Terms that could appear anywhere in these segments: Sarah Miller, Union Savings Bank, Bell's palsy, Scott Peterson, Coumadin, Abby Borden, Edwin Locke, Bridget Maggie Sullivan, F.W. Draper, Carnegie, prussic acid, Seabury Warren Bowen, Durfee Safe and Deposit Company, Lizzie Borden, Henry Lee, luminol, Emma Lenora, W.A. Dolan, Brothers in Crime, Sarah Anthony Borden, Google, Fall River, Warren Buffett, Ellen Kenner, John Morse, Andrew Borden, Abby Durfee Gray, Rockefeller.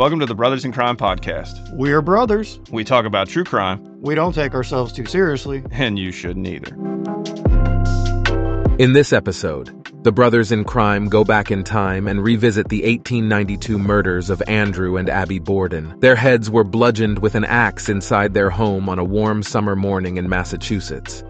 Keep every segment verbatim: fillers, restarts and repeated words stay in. Welcome to the Brothers in Crime podcast. We're brothers. We talk about true crime. We don't take ourselves too seriously. And you shouldn't either. In this episode, the Brothers in Crime go back in time and revisit the eighteen ninety-two murders of Andrew and Abby Borden. Their heads were bludgeoned with an axe inside their home on a warm summer morning in Massachusetts.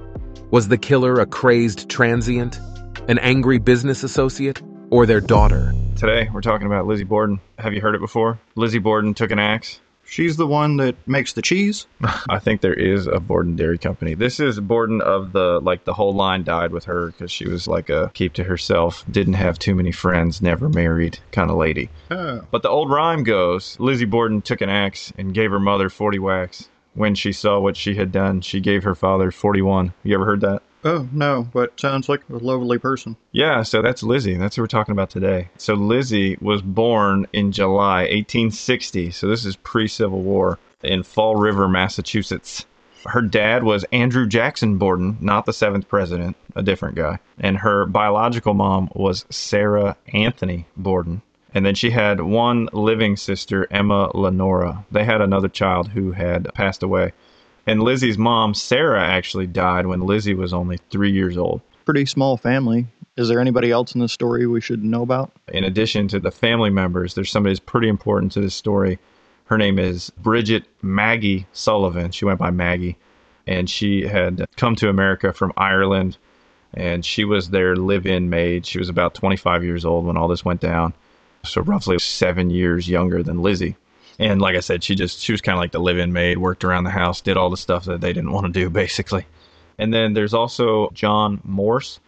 Was the killer a crazed transient, an angry business associate, or their daughter? Today, we're talking about Lizzie Borden. Have you heard it before? Lizzie Borden took an axe. She's the one that makes the cheese. I think there is a Borden Dairy Company. This is Borden of the, like, the whole line died with her because she was like a keep to herself, didn't have too many friends, never married kind of lady. Oh. But the old rhyme goes, Lizzie Borden took an axe and gave her mother forty whacks. When she saw what she had done, she gave her father forty-one. You ever heard that? Oh, no, but sounds like a lovely person. Yeah, so that's Lizzie. That's who we're talking about today. So Lizzie was born in July eighteen sixty, so this is pre-Civil War, in Fall River, Massachusetts. Her dad was Andrew Jackson Borden, not the seventh president, a different guy. And her biological mom was Sarah Anthony Borden. And then she had one living sister, Emma Lenora. They had another child who had passed away. And Lizzie's mom, Sarah, actually died when Lizzie was only three years old. Pretty small family. Is there anybody else in this story we should know about? In addition to the family members, there's somebody who's pretty important to this story. Her name is Bridget Maggie Sullivan. She went by Maggie. And she had come to America from Ireland. And she was their live-in maid. She was about twenty-five years old when all this went down. So roughly seven years younger than Lizzie. And like I said, she just she was kind of like the live-in maid, worked around the house, did all the stuff that they didn't want to do, basically. And then there's also John Morse,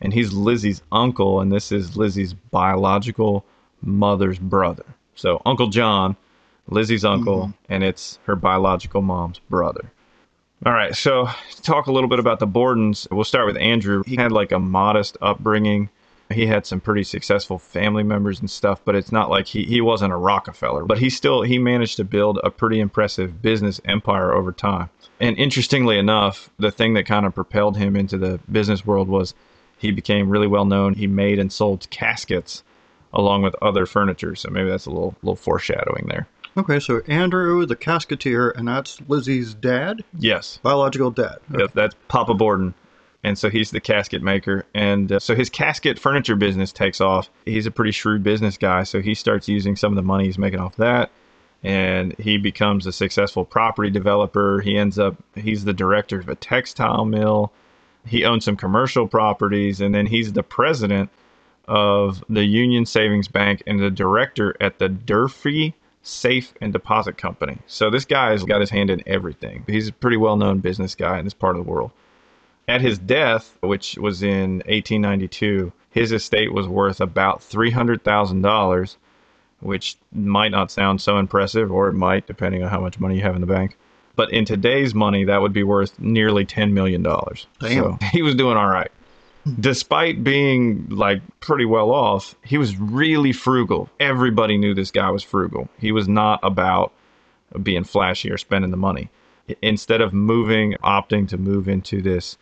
and he's Lizzie's uncle, and this is Lizzie's biological mother's brother. So Uncle John, Lizzie's uncle, mm-hmm. and it's her biological mom's brother. All right, so to talk a little bit about the Bordens, we'll start with Andrew. He had like a modest upbringing. He had some pretty successful family members and stuff, but it's not like he, he wasn't a Rockefeller. But he still, he managed to build a pretty impressive business empire over time. And interestingly enough, the thing that kind of propelled him into the business world was he became really well known. He made and sold caskets along with other furniture. So maybe that's a little, little foreshadowing there. Okay, so Andrew, the casketeer, and that's Lizzie's dad? Yes. Biological dad. Okay. Yep, that's Papa Borden. And so he's the casket maker. And uh, so his casket furniture business takes off. He's a pretty shrewd business guy. So he starts using some of the money he's making off that. And he becomes a successful property developer. He ends up, he's the director of a textile mill. He owns some commercial properties. And then he's the president of the Union Savings Bank and the director at the Durfee Safe and Deposit Company. So this guy has got his hand in everything. He's a pretty well-known business guy in this part of the world. At his death, which was in eighteen ninety-two, his estate was worth about three hundred thousand dollars, which might not sound so impressive, or it might, depending on how much money you have in the bank. But in today's money, that would be worth nearly ten million dollars. Damn. So he was doing all right. Despite being like pretty well off, he was really frugal. Everybody knew this guy was frugal. He was not about being flashy or spending the money. Instead of moving, opting to move into this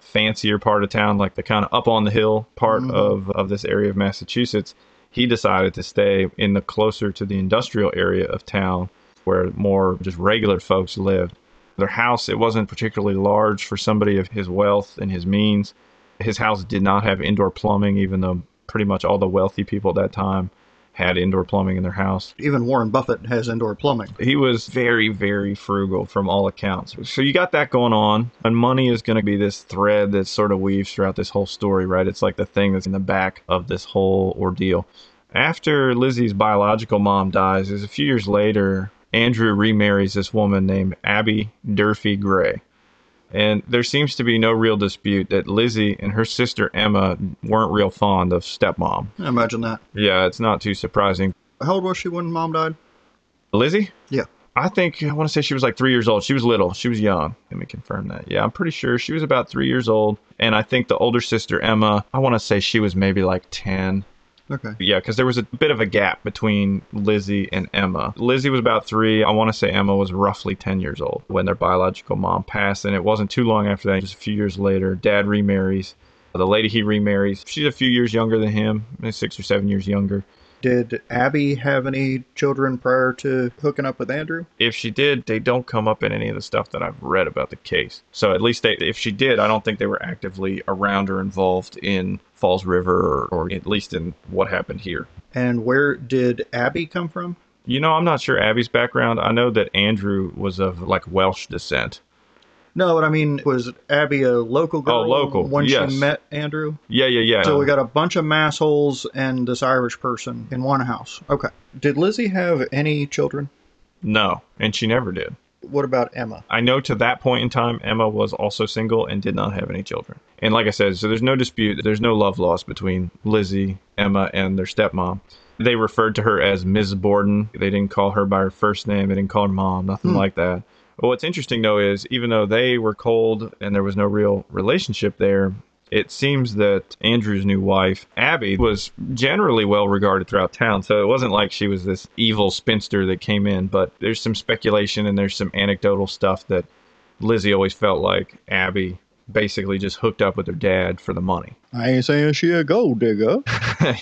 fancier part of town, like the kind of up on the hill part mm-hmm. of, of this area of Massachusetts, he decided to stay in the closer to the industrial area of town where more just regular folks lived. Their house, it wasn't particularly large for somebody of his wealth and his means. His house did not have indoor plumbing, even though pretty much all the wealthy people at that time had indoor plumbing in their house. Even Warren Buffett has indoor plumbing. He was very, very frugal from all accounts. So you got that going on. And money is going to be this thread that sort of weaves throughout this whole story, right? It's like the thing that's in the back of this whole ordeal. After Lizzie's biological mom dies, is a few years later, Andrew remarries this woman named Abby Durfee Gray. And there seems to be no real dispute that Lizzie and her sister Emma weren't real fond of stepmom. I imagine that. Yeah, it's not too surprising. How old was she when mom died? Lizzie? Yeah. I think, I want to say she was like three years old. She was little. She was young. Let me confirm that. Yeah, I'm pretty sure she was about three years old. And I think the older sister Emma, I want to say she was maybe like ten. Okay. Yeah, because there was a bit of a gap between Lizzie and Emma. Lizzie was about three. I want to say Emma was roughly ten years old when their biological mom passed. And it wasn't too long after that, just a few years later, Dad remarries. The lady he remarries, she's a few years younger than him, six or seven years younger. Did Abby have any children prior to hooking up with Andrew? If she did, they don't come up in any of the stuff that I've read about the case. So at least they, if she did, I don't think they were actively around or involved in Falls River, or, or at least in what happened here. And where did Abby come from? You know, I'm not sure Abby's background. I know that Andrew was of, like, Welsh descent. No, what I mean, was Abby a local girl? Oh, local, when yes. she met Andrew? Yeah, yeah, yeah. So we got a bunch of mass holes and this Irish person in one house. Okay. Did Lizzie have any children? No, and she never did. What about Emma? I know to that point in time, Emma was also single and did not have any children. And like I said, so there's no dispute. There's no love lost between Lizzie, Emma, and their stepmom. They referred to her as Missus Borden. They didn't call her by her first name. They didn't call her mom, nothing hmm. like that. Well, what's interesting, though, is even though they were cold and there was no real relationship there, it seems that Andrew's new wife, Abby, was generally well regarded throughout town. So it wasn't like she was this evil spinster that came in. But there's some speculation and there's some anecdotal stuff that Lizzie always felt like Abby basically just hooked up with her dad for the money. I ain't saying she a gold digger.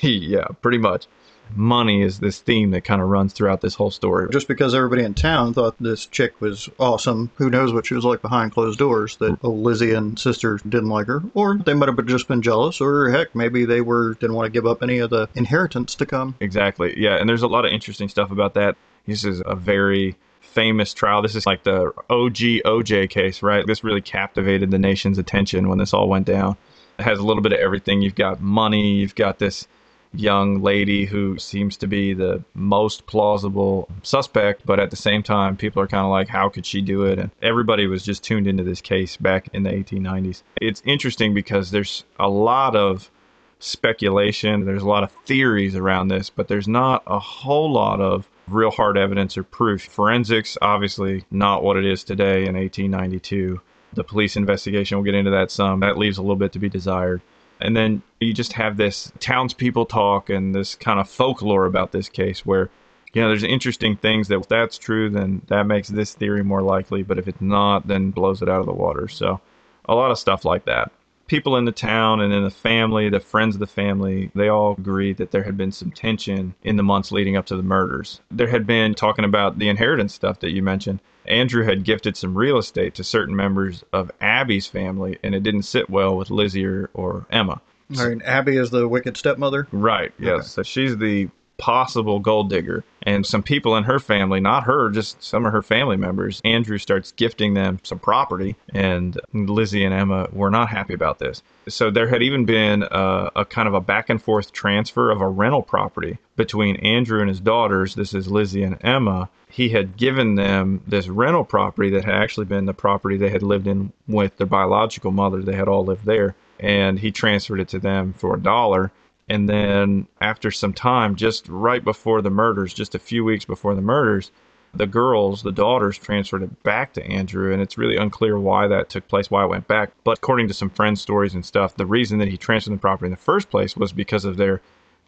Yeah, pretty much. Money is this theme that kind of runs throughout this whole story. Just because everybody in town thought this chick was awesome, who knows what she was like behind closed doors, that old Lizzie and sister didn't like her, or they might have just been jealous, or heck, maybe they were didn't want to give up any of the inheritance to come. Exactly, yeah, and there's a lot of interesting stuff about that. This is a very famous trial. This is like the O G O J case, right? This really captivated the nation's attention when this all went down. It has a little bit of everything. You've got money, you've got this young lady who seems to be the most plausible suspect, but at the same time, people are kind of like, how could she do it? And everybody was just tuned into this case back in the eighteen nineties. It's interesting because there's a lot of speculation, there's a lot of theories around this, but there's not a whole lot of real hard evidence or proof. Forensics, obviously, not what it is today in eighteen ninety-two. The police investigation, we'll get into that some. That leaves a little bit to be desired. And then you just have this townspeople talk and this kind of folklore about this case where, you know, there's interesting things that if that's true, then that makes this theory more likely. But if it's not, then blows it out of the water. So a lot of stuff like that. People in the town and in the family, the friends of the family, they all agreed that there had been some tension in the months leading up to the murders. There had been talking about the inheritance stuff that you mentioned. Andrew had gifted some real estate to certain members of Abby's family, and it didn't sit well with Lizzie or, or Emma. All right, Abby is the wicked stepmother? Right, yes. Okay. So she's the possible gold digger. And some people in her family, not her, just some of her family members, Andrew starts gifting them some property, and Lizzie and Emma were not happy about this. So there had even been a, a kind of a back and forth transfer of a rental property between Andrew and his daughters. This is Lizzie and Emma. He had given them this rental property that had actually been the property they had lived in with their biological mother. They had all lived there, and he transferred it to them for a dollar. And then after some time, just right before the murders, just a few weeks before the murders, the girls, the daughters, transferred it back to Andrew. And it's really unclear why that took place, why it went back. But according to some friends' stories and stuff, the reason that he transferred the property in the first place was because of their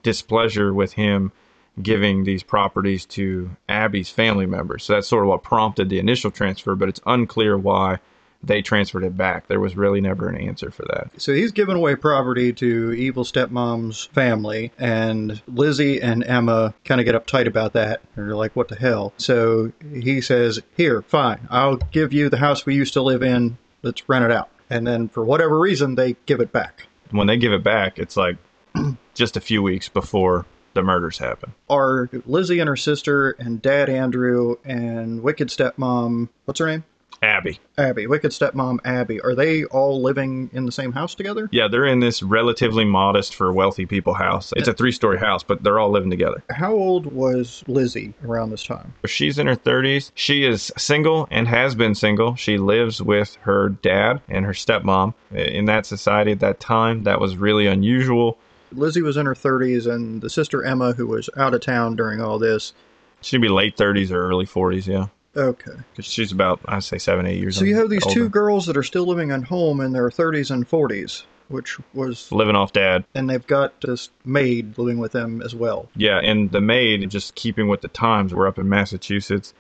displeasure with him giving these properties to Abby's family members. So that's sort of what prompted the initial transfer, but it's unclear why they transferred it back. There was really never an answer for that. So he's given away property to evil stepmom's family, and Lizzie and Emma kind of get uptight about that. They're like, what the hell? So he says, here, fine, I'll give you the house we used to live in. Let's rent it out. And then for whatever reason, they give it back. When they give it back, it's like just a few weeks before the murders happen. Are Lizzie and her sister and Dad Andrew and wicked stepmom, what's her name? Abby. Abby. Wicked stepmom Abby. Are they all living in the same house together? Yeah, they're in this relatively modest for wealthy people house. It's a three-story house, but they're all living together. How old was Lizzie around this time? She's in her thirties. She is single and has been single. She lives with her dad and her stepmom. In that society at that time, that was really unusual. Lizzie was in her thirties, and the sister Emma, who was out of town during all this. She'd be late thirties or early forties, yeah. Okay. Because she's about, I'd say, seven, eight years old. So you have these older. Two girls that are still living at home in their thirties and forties, which was... living off dad. And they've got this maid living with them as well. Yeah, and the maid, just keeping with the times, we're up in Massachusetts.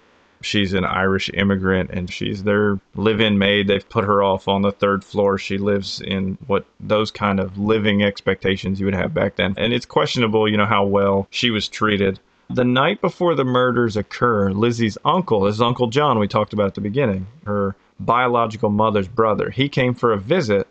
She's an Irish immigrant, and she's their live-in maid. They've put her off on the third floor. She lives in what those kind of living expectations you would have back then. And it's questionable, you know, how well she was treated. The night before the murders occur, Lizzie's uncle, his Uncle John we talked about at the beginning, her biological mother's brother, he came for a visit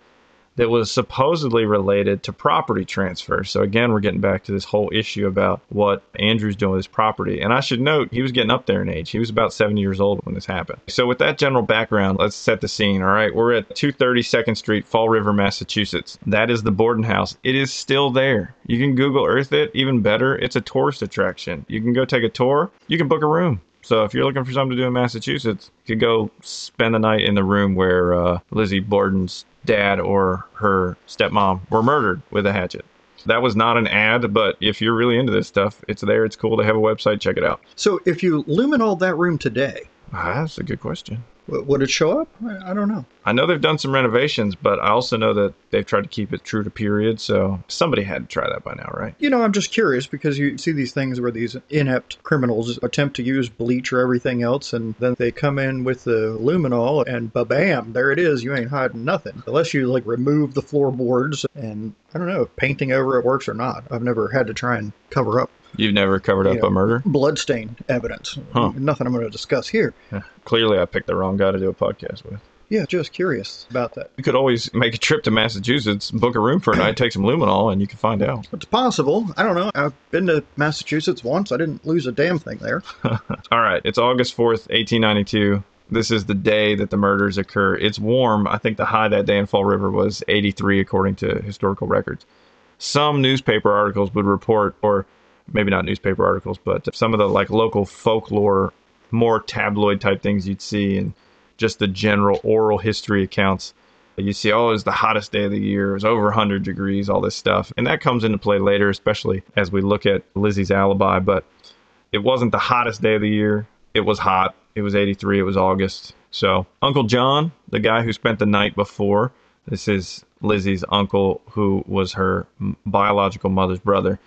that was supposedly related to property transfer. So again, we're getting back to this whole issue about what Andrew's doing with his property. And I should note, he was getting up there in age. He was about seventy years old when this happened. So with that general background, let's set the scene, all right? We're at two thirty Second Street, Fall River, Massachusetts. That is the Borden house. It is still there. You can Google Earth it, even better. It's a tourist attraction. You can go take a tour. You can book a room. So if you're looking for something to do in Massachusetts, you could go spend the night in the room where uh, Lizzie Borden's dad or her stepmom were murdered with a hatchet. That was not an ad, but if you're really into this stuff, it's there. It's cool to have a website. Check it out. So if you luminol that room today. Ah, that's a good question. Would it show up? I don't know. I know they've done some renovations, but I also know that they've tried to keep it true to period. So somebody had to try that by now, right? You know, I'm just curious because you see these things where these inept criminals attempt to use bleach or everything else. And then they come in with the luminol and ba-bam, there it is. You ain't hiding nothing unless you like remove the floorboards. And I don't know if painting over it works or not. I've never had to try and cover up. You've never covered up you know, a murder? Bloodstain evidence. Huh. Nothing I'm going to discuss here. Yeah. Clearly, I picked the wrong guy to do a podcast with. Yeah, just curious about that. You could always make a trip to Massachusetts, book a room for a night, take some luminol, and you can find out. It's possible. I don't know. I've been to Massachusetts once. I didn't lose a damn thing there. All right. It's August fourth, eighteen ninety-two. This is the day that the murders occur. It's warm. I think the high that day in Fall River was eighty-three, according to historical records. Some newspaper articles would report, or maybe not newspaper articles, but some of the like local folklore, more tabloid type things you'd see and just the general oral history accounts. You see, oh, it's the hottest day of the year. It was over one hundred degrees, all this stuff. And that comes into play later, especially as we look at Lizzie's alibi. But it wasn't the hottest day of the year. It was hot. It was eighty-three. It was August. So Uncle John, the guy who spent the night before, this is Lizzie's uncle, who was her biological mother's brother.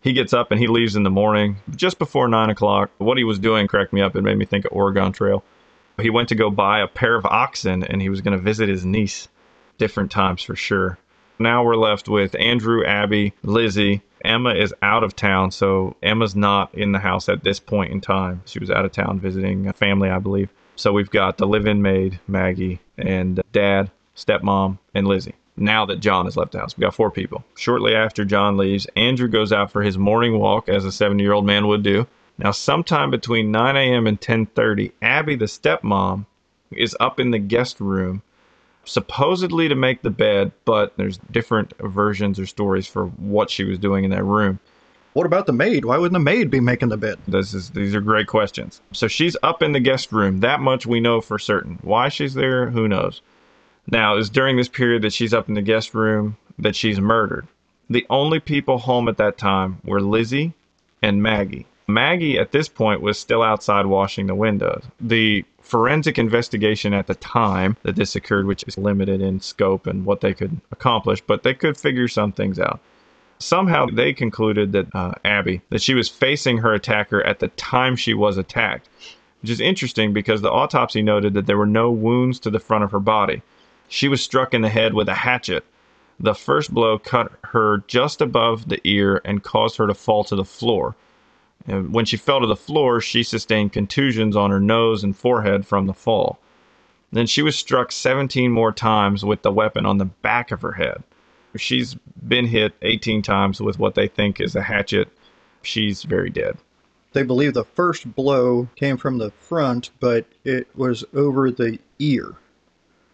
He gets up and he leaves in the morning, just before nine o'clock. What he was doing cracked me up. It made me think of Oregon Trail. He went to go buy a pair of oxen, and he was going to visit his niece. Different times for sure. Now we're left with Andrew, Abby, Lizzie. Emma is out of town, so Emma's not in the house at this point in time. She was out of town visiting a family, I believe. So we've got the live-in maid, Maggie, and dad, stepmom, and Lizzie. Now that John has left the house, we got four people. Shortly after John leaves, Andrew goes out for his morning walk, as a seventy-year-old man would do. Now, sometime between nine a.m. and ten thirty, Abby, the stepmom, is up in the guest room, supposedly to make the bed, but there's different versions or stories for what she was doing in that room. What about the maid? Why wouldn't the maid be making the bed? This is These are great questions. So she's up in the guest room. That much we know for certain. Why she's there, who knows? Now, it's during this period that she's up in the guest room that she's murdered. The only people home at that time were Lizzie and Maggie. Maggie, at this point, was still outside washing the windows. The forensic investigation at the time that this occurred, which is limited in scope and what they could accomplish, but they could figure some things out. Somehow, they concluded that uh, Abby, that she was facing her attacker at the time she was attacked, which is interesting because the autopsy noted that there were no wounds to the front of her body. She was struck in the head with a hatchet. The first blow cut her just above the ear and caused her to fall to the floor. And when she fell to the floor, she sustained contusions on her nose and forehead from the fall. Then she was struck seventeen more times with the weapon on the back of her head. She's been hit eighteen times with what they think is a hatchet. She's very dead. They believe the first blow came from the front, but it was over the ear.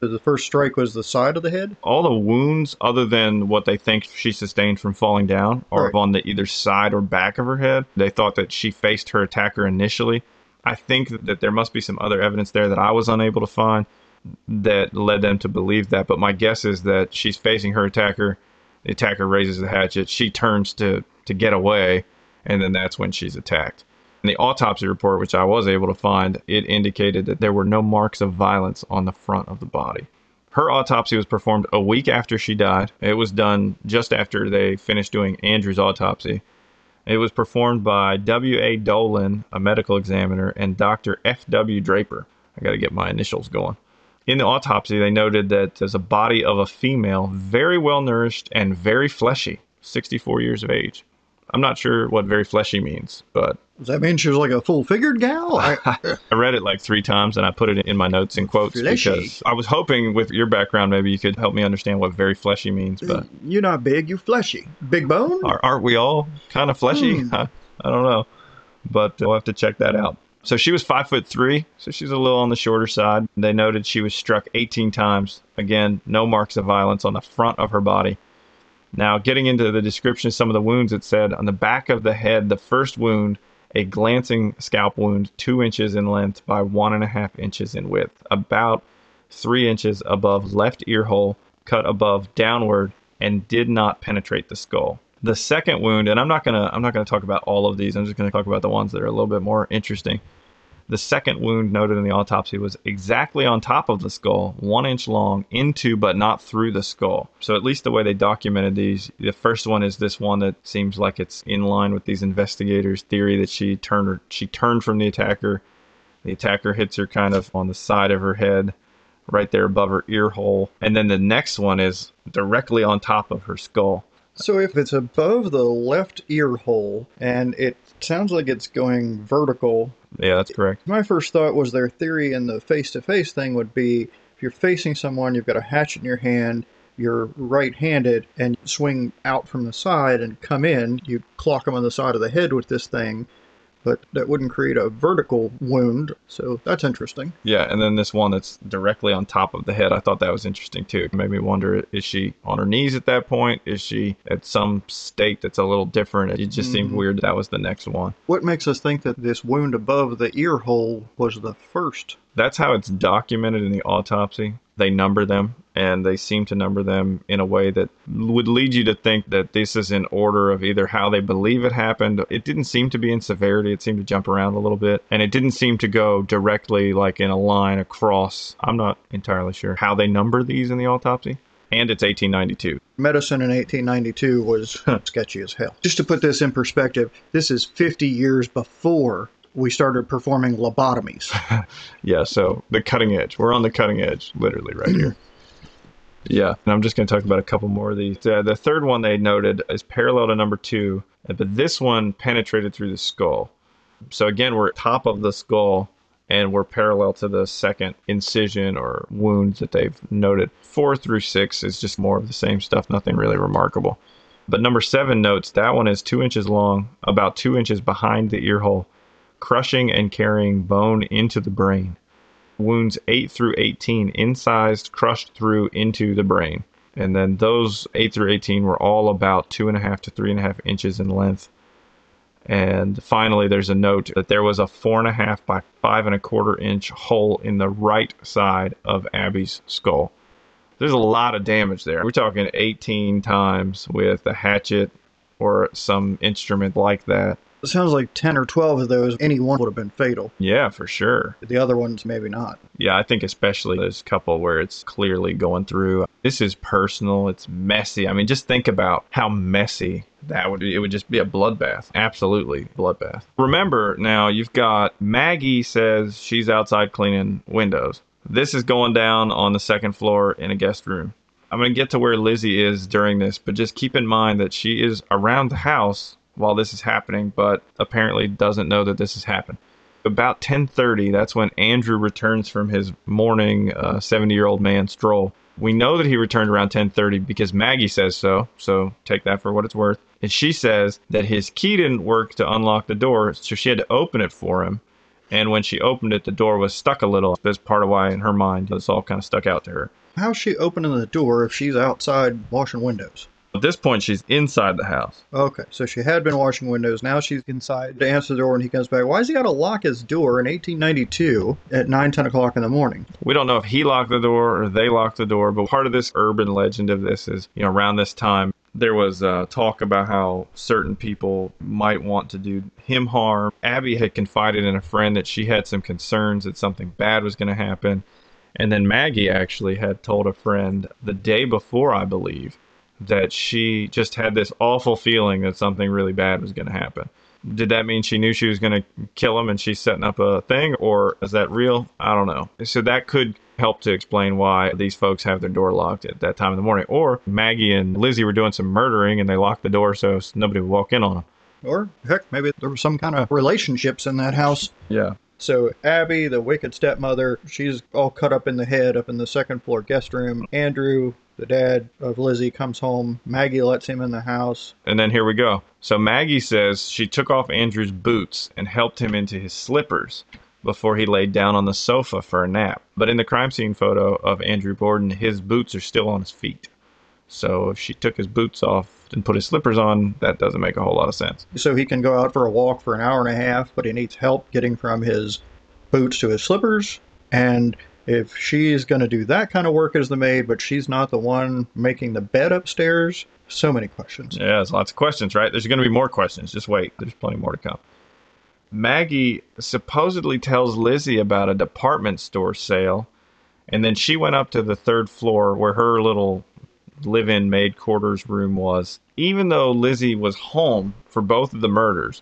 The first strike was the side of the head? All the wounds, other than what they think she sustained from falling down, are right on the either side or back of her head. They thought that she faced her attacker initially. I think that there must be some other evidence there that I was unable to find that led them to believe that. But my guess is that she's facing her attacker. The attacker raises the hatchet. She turns to, to get away, and then that's when she's attacked. In the autopsy report, which I was able to find, it indicated that there were no marks of violence on the front of the body. Her autopsy was performed a week after she died. It was done just after they finished doing Andrew's autopsy. It was performed by W A Dolan, a medical examiner, and Doctor F W Draper. I got to get my initials going. In the autopsy, they noted that there's a body of a female, very well nourished and very fleshy, sixty-four years of age. I'm not sure what very fleshy means, but... Does that mean she was like a full-figured gal? I read it like three times, and I put it in my notes in quotes fleshy. Because I was hoping with your background, maybe you could help me understand what very fleshy means, but... You're not big, you're fleshy. Big bone? Aren't we all kind of fleshy? Mm. I, I don't know, but we'll have to check that out. So she was five foot three, so she's a little on the shorter side. They noted she was struck eighteen times. Again, no marks of violence on the front of her body. Now, getting into the description of some of the wounds, it said on the back of the head, the first wound, a glancing scalp wound, two inches in length by one and a half inches in width, about three inches above left ear hole, cut above downward, and did not penetrate the skull. The second wound, and I'm not gonna I'm not gonna talk about all of these. I'm just gonna talk about the ones that are a little bit more interesting. The second wound noted in the autopsy was exactly on top of the skull, one inch long, into but not through the skull. So at least the way they documented these, the first one is this one that seems like it's in line with these investigators' theory that she turned her, she turned from the attacker. The attacker hits her kind of on the side of her head, right there above her ear hole. And then the next one is directly on top of her skull. So if it's above the left ear hole and it sounds like it's going vertical. Yeah, that's correct. My first thought was their theory in the face-to-face thing would be if you're facing someone, you've got a hatchet in your hand, you're right-handed, and you swing out from the side and come in, you clock them on the side of the head with this thing, but that wouldn't create a vertical wound, so that's interesting. Yeah, and then this one that's directly on top of the head, I thought that was interesting too. It made me wonder, is she on her knees at that point? Is she at some state that's a little different? It just mm. seemed weird that was the next one. What makes us think that this wound above the ear hole was the first? That's how it's documented in the autopsy. They number them, and they seem to number them in a way that would lead you to think that this is in order of either how they believe it happened. It didn't seem to be in severity. It seemed to jump around a little bit, and it didn't seem to go directly like in a line across. I'm not entirely sure how they number these in the autopsy. And it's eighteen ninety-two. Medicine in eighteen ninety-two was sketchy as hell. Just to put this in perspective, this is fifty years before we started performing lobotomies. Yeah, so the cutting edge. We're on the cutting edge, literally, right here. Yeah, and I'm just going to talk about a couple more of these. Uh, the third one they noted is parallel to number two, but this one penetrated through the skull. So again, we're at top of the skull, and we're parallel to the second incision or wound that they've noted. Four through six is just more of the same stuff, nothing really remarkable. But number seven notes that one is two inches long, about two inches behind the ear hole, crushing and carrying bone into the brain. Wounds eight through eighteen, incised, crushed through into the brain. And then those eight through eighteen were all about two and a half to three and a half inches in length. And finally, there's a note that there was a four and a half by five and a quarter inch hole in the right side of Abby's skull. There's a lot of damage there. We're talking eighteen times with a hatchet or some instrument like that. It sounds like ten or twelve of those, any one would have been fatal. Yeah, for sure. The other ones, maybe not. Yeah, I think especially this couple where it's clearly going through. This is personal. It's messy. I mean, just think about how messy that would be. It would just be a bloodbath. Absolutely bloodbath. Remember, now you've got Maggie says she's outside cleaning windows. This is going down on the second floor in a guest room. I'm going to get to where Lizzie is during this, but just keep in mind that she is around the house while this is happening, but apparently doesn't know that this has happened. About ten thirty, that's when Andrew returns from his morning uh, seventy-year-old man stroll. We know that he returned around ten thirty because Maggie says so, so take that for what it's worth. And she says that his key didn't work to unlock the door, so she had to open it for him. And when she opened it, the door was stuck a little. That's part of why, in her mind, this all kind of stuck out to her. How's she opening the door if she's outside washing windows? At this point, she's inside the house. Okay, so she had been washing windows. Now she's inside to answer the door, and he comes back. Why has he got to lock his door in eighteen ninety-two at nine, ten o'clock in the morning? We don't know if he locked the door or they locked the door, but part of this urban legend of this is, you know, around this time, there was uh, talk about how certain people might want to do him harm. Abby had confided in a friend that she had some concerns that something bad was going to happen. And then Maggie actually had told a friend the day before, I believe, that she just had this awful feeling that something really bad was going to happen. Did that mean she knew she was going to kill him and she's setting up a thing, or is that real? I don't know. So that could help to explain why these folks have their door locked at that time of the morning. Or Maggie and Lizzie were doing some murdering and they locked the door so nobody would walk in on them. Or, heck, maybe there were some kind of relationships in that house. Yeah. So Abby, the wicked stepmother, she's all cut up in the head up in the second floor guest room. Andrew, the dad of Lizzie, comes home. Maggie lets him in the house. And then here we go. So Maggie says she took off Andrew's boots and helped him into his slippers before he laid down on the sofa for a nap. But in the crime scene photo of Andrew Borden, his boots are still on his feet. So if she took his boots off and put his slippers on, that doesn't make a whole lot of sense. So he can go out for a walk for an hour and a half, but he needs help getting from his boots to his slippers. And if she's going to do that kind of work as the maid, but she's not the one making the bed upstairs, so many questions. Yeah, there's lots of questions, right? There's going to be more questions. Just wait. There's plenty more to come. Maggie supposedly tells Lizzie about a department store sale, and then she went up to the third floor where her little live-in maid quarters room was. Even though Lizzie was home for both of the murders,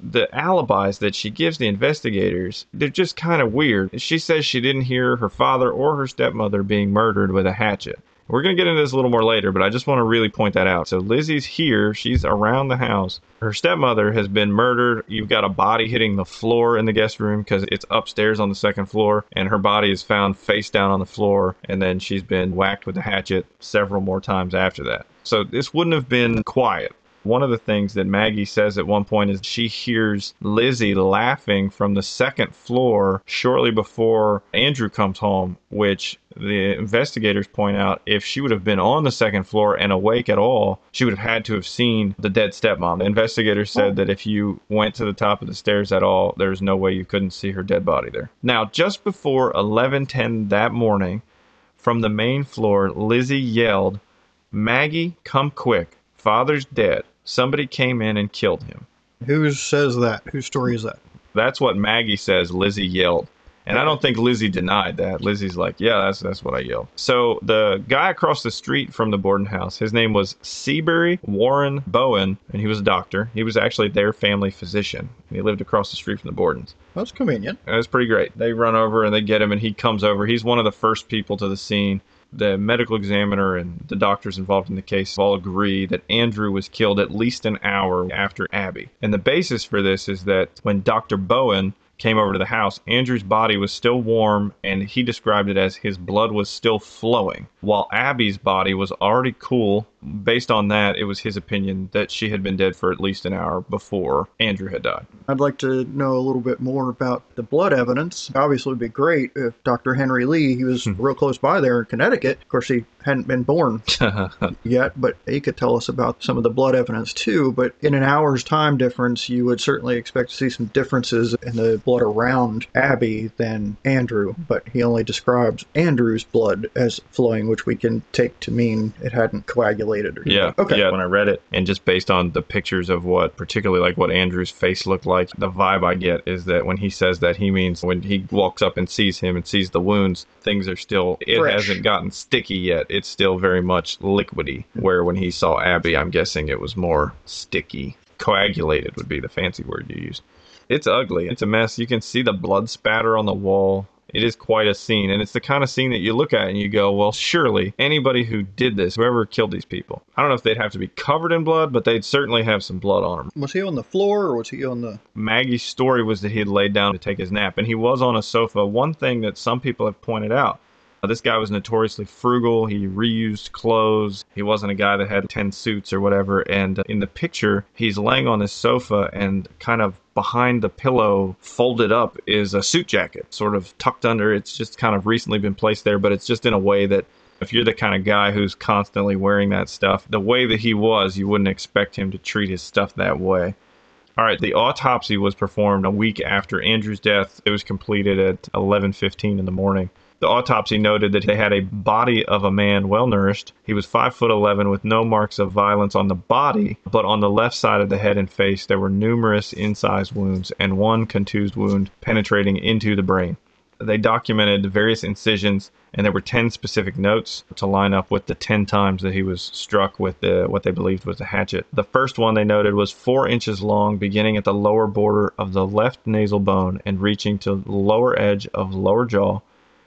the alibis that she gives the investigators, they're just kind of weird. She says she didn't hear her father or her stepmother being murdered with a hatchet. We're going to get into this a little more later, but I just want to really point that out. So Lizzie's here. She's around the house. Her stepmother has been murdered. You've got a body hitting the floor in the guest room because it's upstairs on the second floor, and her body is found face down on the floor, and then she's been whacked with a hatchet several more times after that. So this wouldn't have been quiet. One of the things that Maggie says at one point is she hears Lizzie laughing from the second floor shortly before Andrew comes home, which the investigators point out, if she would have been on the second floor and awake at all, she would have had to have seen the dead stepmom. The investigators said that if you went to the top of the stairs at all, there's no way you couldn't see her dead body there. Now, just before eleven ten that morning, from the main floor, Lizzie yelled, "Maggie, come quick. Father's dead. Somebody came in and killed him." Who says that? Whose story is that? That's what Maggie says Lizzie yelled. And I don't think Lizzie denied that. Lizzie's like, yeah, that's that's what I yelled. So the guy across the street from the Borden house, his name was Seabury Warren Bowen, and he was a doctor. He was actually their family physician. He lived across the street from the Bordens. That's convenient. That's pretty great. They run over and they get him, and he comes over. He's one of the first people to the scene. The medical examiner and the doctors involved in the case all agree that Andrew was killed at least an hour after Abby. And the basis for this is that when Doctor Bowen came over to the house, Andrew's body was still warm, and he described it as his blood was still flowing, while Abby's body was already cool. Based on that, it was his opinion that she had been dead for at least an hour before Andrew had died. I'd like to know a little bit more about the blood evidence. Obviously, it would be great if Doctor Henry Lee, he was real close by there in Connecticut. Of course, he hadn't been born yet, but he could tell us about some of the blood evidence too. But in an hour's time difference, you would certainly expect to see some differences in the blood around Abby than Andrew. But he only describes Andrew's blood as flowing, which we can take to mean it hadn't coagulated. Yeah, okay. Yeah, when I read it, and just based on the pictures of what, particularly like what Andrew's face looked like, the vibe I get is that when he says that, he means when he walks up and sees him and sees the wounds, things are still, it fresh. Hasn't gotten sticky yet. It's still very much liquidy, where when he saw Abby, I'm guessing it was more sticky. Coagulated would be the fancy word you used. It's ugly. It's a mess. You can see the blood spatter on the wall. It is quite a scene, and it's the kind of scene that you look at and you go, well, surely anybody who did this, whoever killed these people, I don't know if they'd have to be covered in blood, but they'd certainly have some blood on them. Was he on the floor, or was he on the... Maggie's story was that he had laid down to take his nap, and he was on a sofa. One thing that some people have pointed out, uh, this guy was notoriously frugal. He reused clothes. He wasn't a guy that had ten suits or whatever, and uh, in the picture, he's laying on this sofa, and kind of behind the pillow, folded up, is a suit jacket, sort of tucked under. It's just kind of recently been placed there, but it's just in a way that if you're the kind of guy who's constantly wearing that stuff, the way that he was, you wouldn't expect him to treat his stuff that way. All right, the autopsy was performed a week after Andrew's death. It was completed at eleven fifteen in the morning. The autopsy noted that they had a body of a man well-nourished. He was five foot eleven with no marks of violence on the body, but on the left side of the head and face, there were numerous incised wounds and one contused wound penetrating into the brain. They documented the various incisions, and there were ten specific notes to line up with the ten times that he was struck with the, what they believed was a hatchet. The first one they noted was four inches long, beginning at the lower border of the left nasal bone and reaching to the lower edge of lower jaw,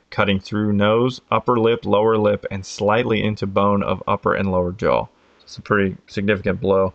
cutting through nose, upper lip, lower lip, and slightly into bone of upper and lower jaw. It's a pretty significant blow.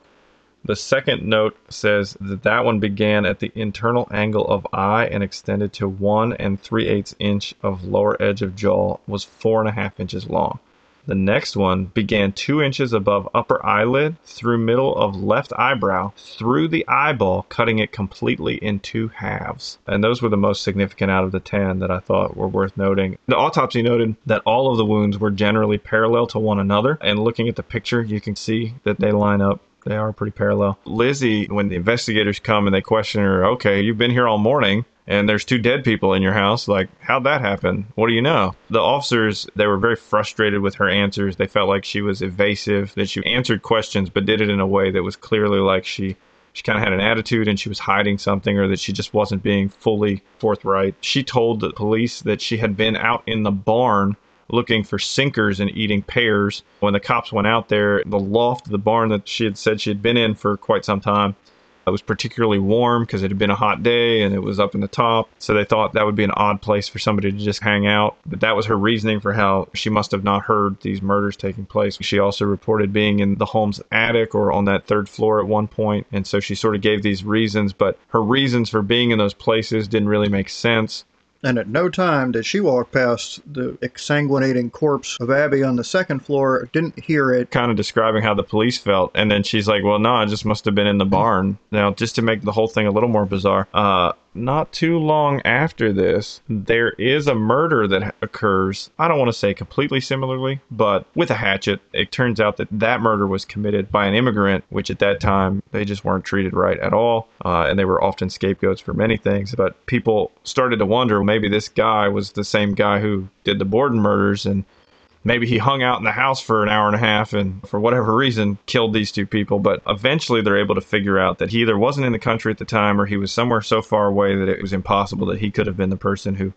The second note says that that one began at the internal angle of eye and extended to one and three eighths inch of lower edge of jaw, was four and a half inches long. The next one began two inches above upper eyelid, through middle of left eyebrow, through the eyeball, cutting it completely in two halves. And those were the most significant out of the ten that I thought were worth noting. The autopsy noted that all of the wounds were generally parallel to one another, and looking at the picture, you can see that they line up. They are pretty parallel. Lizzie, when the investigators come and they question her, okay, you've been here all morning and there's two dead people in your house. Like, how'd that happen? What do you know? The officers, they were very frustrated with her answers. They felt like she was evasive, that she answered questions, but did it in a way that was clearly like she, she kind of had an attitude and she was hiding something, or that she just wasn't being fully forthright. She told the police that she had been out in the barn looking for sinkers and eating pears. When the cops went out there, the loft of the barn that she had said she had been in for quite some time, it was particularly warm because it had been a hot day and it was up in the top. So they thought that would be an odd place for somebody to just hang out. But that was her reasoning for how she must have not heard these murders taking place. She also reported being in the home's attic or on that third floor at one point. And so she sort of gave these reasons, but her reasons for being in those places didn't really make sense. And at no time did she walk past the exsanguinating corpse of Abby on the second floor, didn't hear it. Kind of describing how the police felt. And then she's like, well, no, I just must have been in the barn. Now, just to make the whole thing a little more bizarre, uh, not too long after this, there is a murder that occurs. I don't want to say completely similarly, but with a hatchet. It turns out that that murder was committed by an immigrant, which at that time, they just weren't treated right at all. Uh, and they were often scapegoats for many things. But people started to wonder, maybe this guy was the same guy who did the Borden murders, and maybe he hung out in the house for an hour and a half and for whatever reason killed these two people. But eventually they're able to figure out that he either wasn't in the country at the time or he was somewhere so far away that it was impossible that he could have been the person who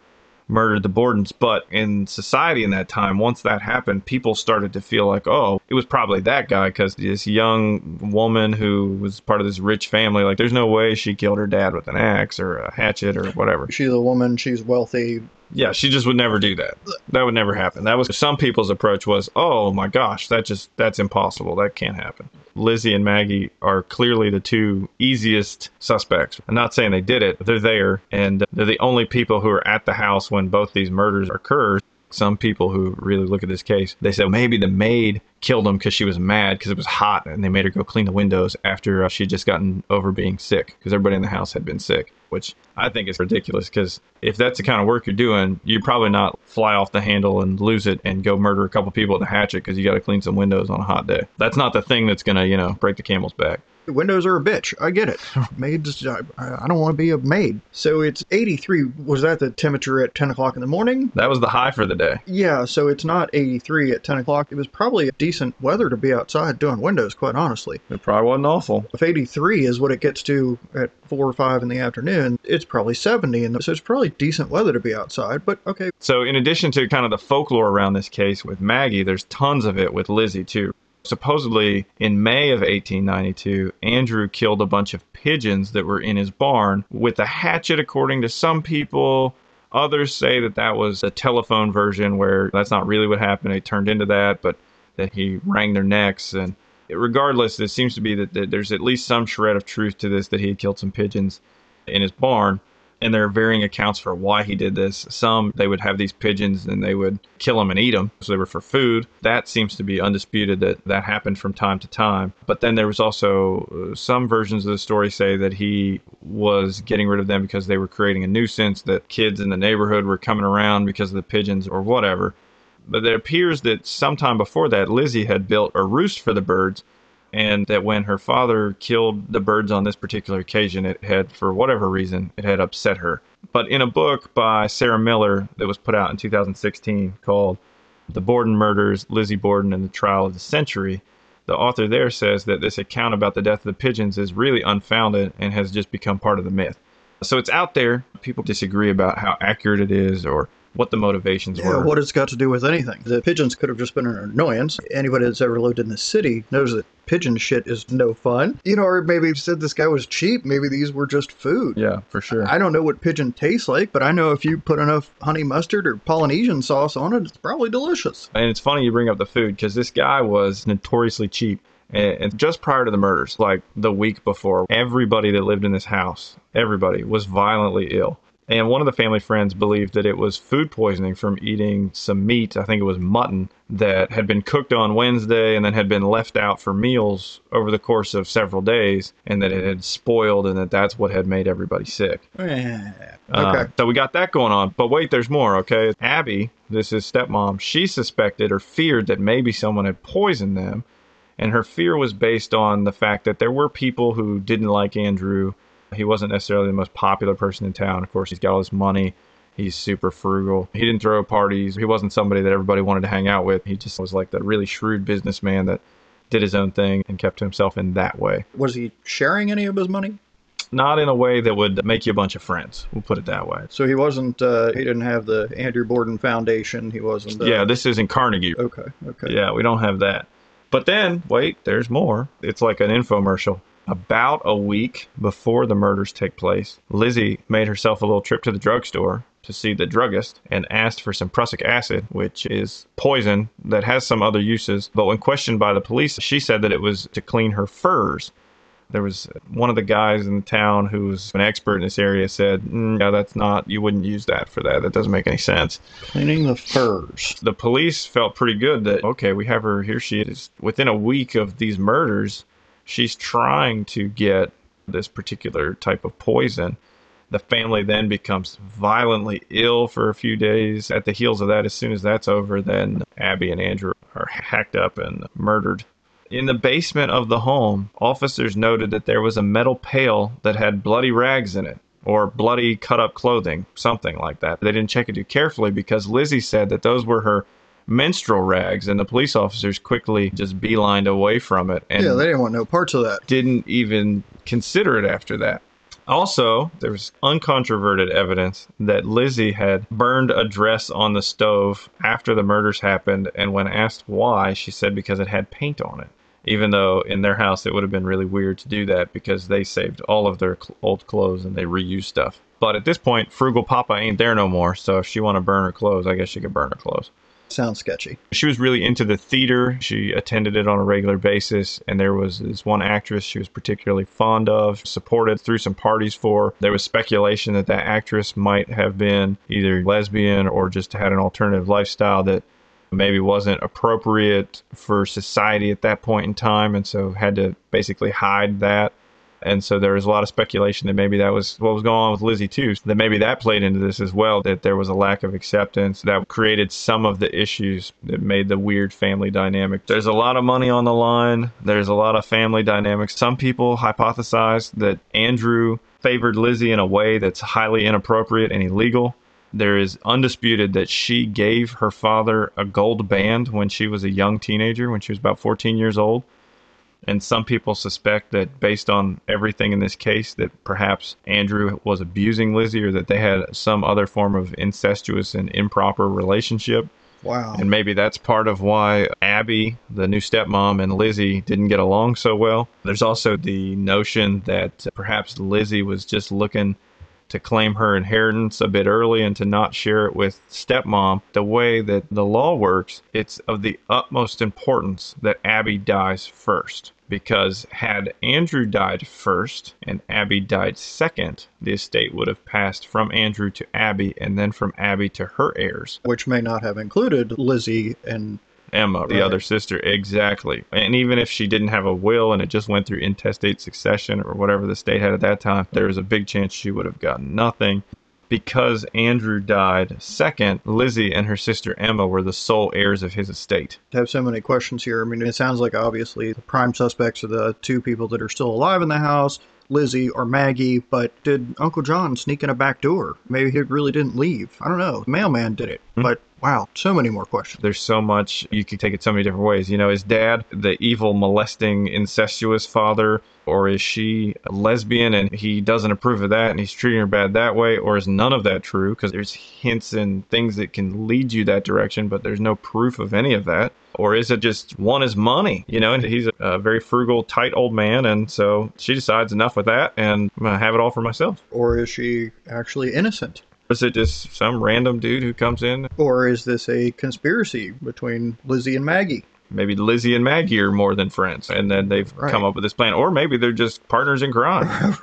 murdered the Bordens. But in society in that time, once that happened, people started to feel like, oh, it was probably that guy, because this young woman who was part of this rich family, like, there's no way she killed her dad with an axe or a hatchet or whatever. She's a woman, she's wealthy. Yeah, she just would never do that. That would never happen. That was some people's approach was, oh my gosh, that just, that's impossible. That can't happen. Lizzie and Maggie are clearly the two easiest suspects. I'm not saying they did it, but they're there. And they're the only people who are at the house when both these murders occur. Some people who really look at this case, they said maybe the maid killed him because she was mad because it was hot and they made her go clean the windows after she had just gotten over being sick, because everybody in the house had been sick, which I think is ridiculous, because if that's the kind of work you're doing, you're probably not fly off the handle and lose it and go murder a couple people with a hatchet because you got to clean some windows on a hot day. That's not the thing that's going to, you know, break the camel's back. Windows are a bitch. I get it. Maids, I, I don't want to be a maid. So it's eighty-three. Was that the temperature at ten o'clock in the morning? That was the high for the day. Yeah, so it's not eighty-three at ten o'clock. It was probably a decent weather to be outside doing windows, quite honestly. It probably wasn't awful. If eighty-three is what it gets to at four or five in the afternoon, it's probably seventy. And so it's probably decent weather to be outside, but okay. So in addition to kind of the folklore around this case with Maggie, there's tons of it with Lizzie too. Supposedly, in May of eighteen ninety-two, Andrew killed a bunch of pigeons that were in his barn with a hatchet, according to some people. Others say that that was a telephone version where that's not really what happened. It turned into that, but that he wrung their necks. And regardless, it seems to be that there's at least some shred of truth to this, that he had killed some pigeons in his barn. And there are varying accounts for why he did this. Some, they would have these pigeons and they would kill them and eat them. So they were for food. That seems to be undisputed, that that happened from time to time. But then there was also some versions of the story say that he was getting rid of them because they were creating a nuisance, that kids in the neighborhood were coming around because of the pigeons or whatever. But it appears that sometime before that, Lizzie had built a roost for the birds. And that when her father killed the birds on this particular occasion, it had, for whatever reason, it had upset her. But in a book by Sarah Miller that was put out in two thousand sixteen called The Borden Murders, Lizzie Borden and the Trial of the Century, the author there says that this account about the death of the pigeons is really unfounded and has just become part of the myth. So it's out there. People disagree about how accurate it is or what the motivations yeah, were. What it's got to do with anything. The pigeons could have just been an annoyance. Anybody that's ever lived in the city knows that pigeon shit is no fun. You know, or maybe said this guy was cheap. Maybe these were just food. Yeah, for sure. I don't know what pigeon tastes like, but I know if you put enough honey mustard or Polynesian sauce on it, it's probably delicious. And it's funny you bring up the food because this guy was notoriously cheap. And just prior to the murders, like the week before, everybody that lived in this house, everybody was violently ill. And one of the family friends believed that it was food poisoning from eating some meat, I think it was mutton, that had been cooked on Wednesday and then had been left out for meals over the course of several days, and that it had spoiled and that that's what had made everybody sick. Okay. Uh, so we got that going on. But wait, there's more, okay? Abby, this is stepmom, she suspected or feared that maybe someone had poisoned them, and her fear was based on the fact that there were people who didn't like Andrew. He wasn't necessarily the most popular person in town. Of course, he's got all this money. He's super frugal. He didn't throw parties. He wasn't somebody that everybody wanted to hang out with. He just was like that really shrewd businessman that did his own thing and kept to himself in that way. Was he sharing any of his money? Not in a way that would make you a bunch of friends. We'll put it that way. So he wasn't, uh, he didn't have the Andrew Borden Foundation. He wasn't. Uh... Yeah, this isn't Carnegie. Okay, okay. Yeah, we don't have that. But then, wait, there's more. It's like an infomercial. About a week before the murders take place, Lizzie made herself a little trip to the drugstore to see the druggist and asked for some prussic acid, which is poison that has some other uses. But when questioned by the police, she said that it was to clean her furs. There was one of the guys in the town who was an expert in this area said, mm, no, that's not, you wouldn't use that for that. That doesn't make any sense. Cleaning the furs. The police felt pretty good that, okay, we have her, here she is. Within a week of these murders, she's trying to get this particular type of poison. The family then becomes violently ill for a few days. At the heels of that, as soon as that's over, then Abby and Andrew are hacked up and murdered. In the basement of the home, officers noted that there was a metal pail that had bloody rags in it, or bloody cut-up clothing, something like that. They didn't check it too carefully because Lizzie said that those were her menstrual rags, and the police officers quickly just beelined away from it. And yeah, they didn't want no parts of that. Didn't even consider it after that. Also, there was uncontroverted evidence that Lizzie had burned a dress on the stove after the murders happened, and when asked why, she said because it had paint on it. Even though in their house it would have been really weird to do that because they saved all of their cl- old clothes and they reused stuff. But at this point, Frugal Papa ain't there no more, so if she want to burn her clothes, I guess she could burn her clothes. Sounds sketchy. She was really into the theater. She attended it on a regular basis, and there was this one actress she was particularly fond of, supported, threw some parties for. There was speculation that that actress might have been either lesbian or just had an alternative lifestyle that maybe wasn't appropriate for society at that point in time, and so had to basically hide that. And so there was a lot of speculation that maybe that was what was going on with Lizzie too, that maybe that played into this as well, that there was a lack of acceptance that created some of the issues that made the weird family dynamic. There's a lot of money on the line. There's a lot of family dynamics. Some people hypothesize that Andrew favored Lizzie in a way that's highly inappropriate and illegal. There is undisputed that she gave her father a gold band when she was a young teenager, when she was about fourteen years old. And some people suspect that based on everything in this case, that perhaps Andrew was abusing Lizzie or that they had some other form of incestuous and improper relationship. Wow. And maybe that's part of why Abby, the new stepmom, and Lizzie didn't get along so well. There's also the notion that perhaps Lizzie was just looking to claim her inheritance a bit early and to not share it with stepmom. The way that the law works, it's of the utmost importance that Abby dies first, because had Andrew died first and Abby died second, the estate would have passed from Andrew to Abby and then from Abby to her heirs. Which may not have included Lizzie and Emma, the right. other sister. Exactly. And even if she didn't have a will and it just went through intestate succession or whatever the state had at that time, there was a big chance she would have gotten nothing. Because Andrew died second, Lizzie and her sister Emma were the sole heirs of his estate. I have so many questions here. I mean, it sounds like obviously the prime suspects are the two people that are still alive in the house. Lizzie or Maggie, but did Uncle John sneak in a back door? Maybe he really didn't leave. I don't know. The mailman did it. Mm-hmm. But wow, so many more questions. There's so much. You could take it so many different ways. You know, is Dad the evil, molesting, incestuous father? Or is she a lesbian and he doesn't approve of that and he's treating her bad that way? Or is none of that true? Because there's hints and things that can lead you that direction, but there's no proof of any of that. Or is it just one is money? You know, and he's a very frugal, tight old man. And so she decides enough with that and I'm going to have it all for myself. Or is she actually innocent? Is it just some random dude who comes in? Or is this a conspiracy between Lizzie and Maggie? Maybe Lizzie and Maggie are more than friends, and then they've right. come up with this plan. Or maybe they're just partners in crime.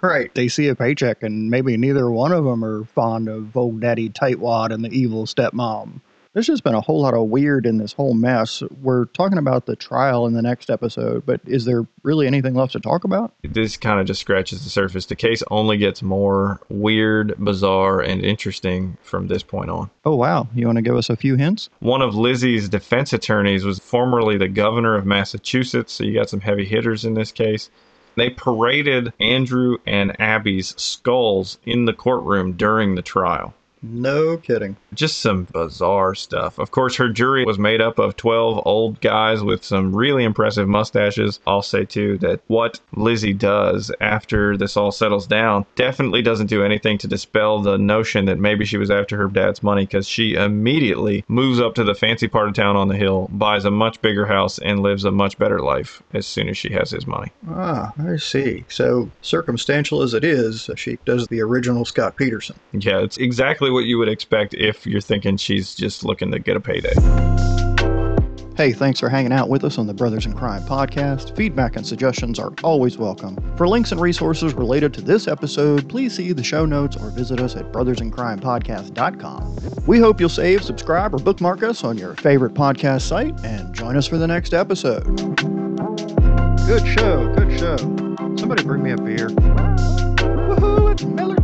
Right. They see a paycheck, and maybe neither one of them are fond of old Daddy Tightwad and the evil stepmom. There's just been a whole lot of weird in this whole mess. We're talking about the trial in the next episode, but is there really anything left to talk about? This kind of just scratches the surface. The case only gets more weird, bizarre, and interesting from this point on. Oh, wow. You want to give us a few hints? One of Lizzie's defense attorneys was formerly the governor of Massachusetts, so you got some heavy hitters in this case. They paraded Andrew and Abby's skulls in the courtroom during the trial. No kidding. Just some bizarre stuff. Of course, her jury was made up of twelve old guys with some really impressive mustaches. I'll say, too, that what Lizzie does after this all settles down definitely doesn't do anything to dispel the notion that maybe she was after her dad's money, because she immediately moves up to the fancy part of town on the hill, buys a much bigger house, and lives a much better life as soon as she has his money. Ah, I see. So circumstantial as it is, she does the original Scott Peterson. Yeah, it's exactly what you would expect if you're thinking she's just looking to get a payday. Hey, thanks for hanging out with us on the Brothers in Crime podcast. Feedback and suggestions are always welcome. For links and resources related to this episode, please see the show notes or visit us at brothers in crime podcast dot com. We hope you'll save, subscribe, or bookmark us on your favorite podcast site and join us for the next episode. Good show, good show. Somebody bring me a beer. Woohoo, it's Miller.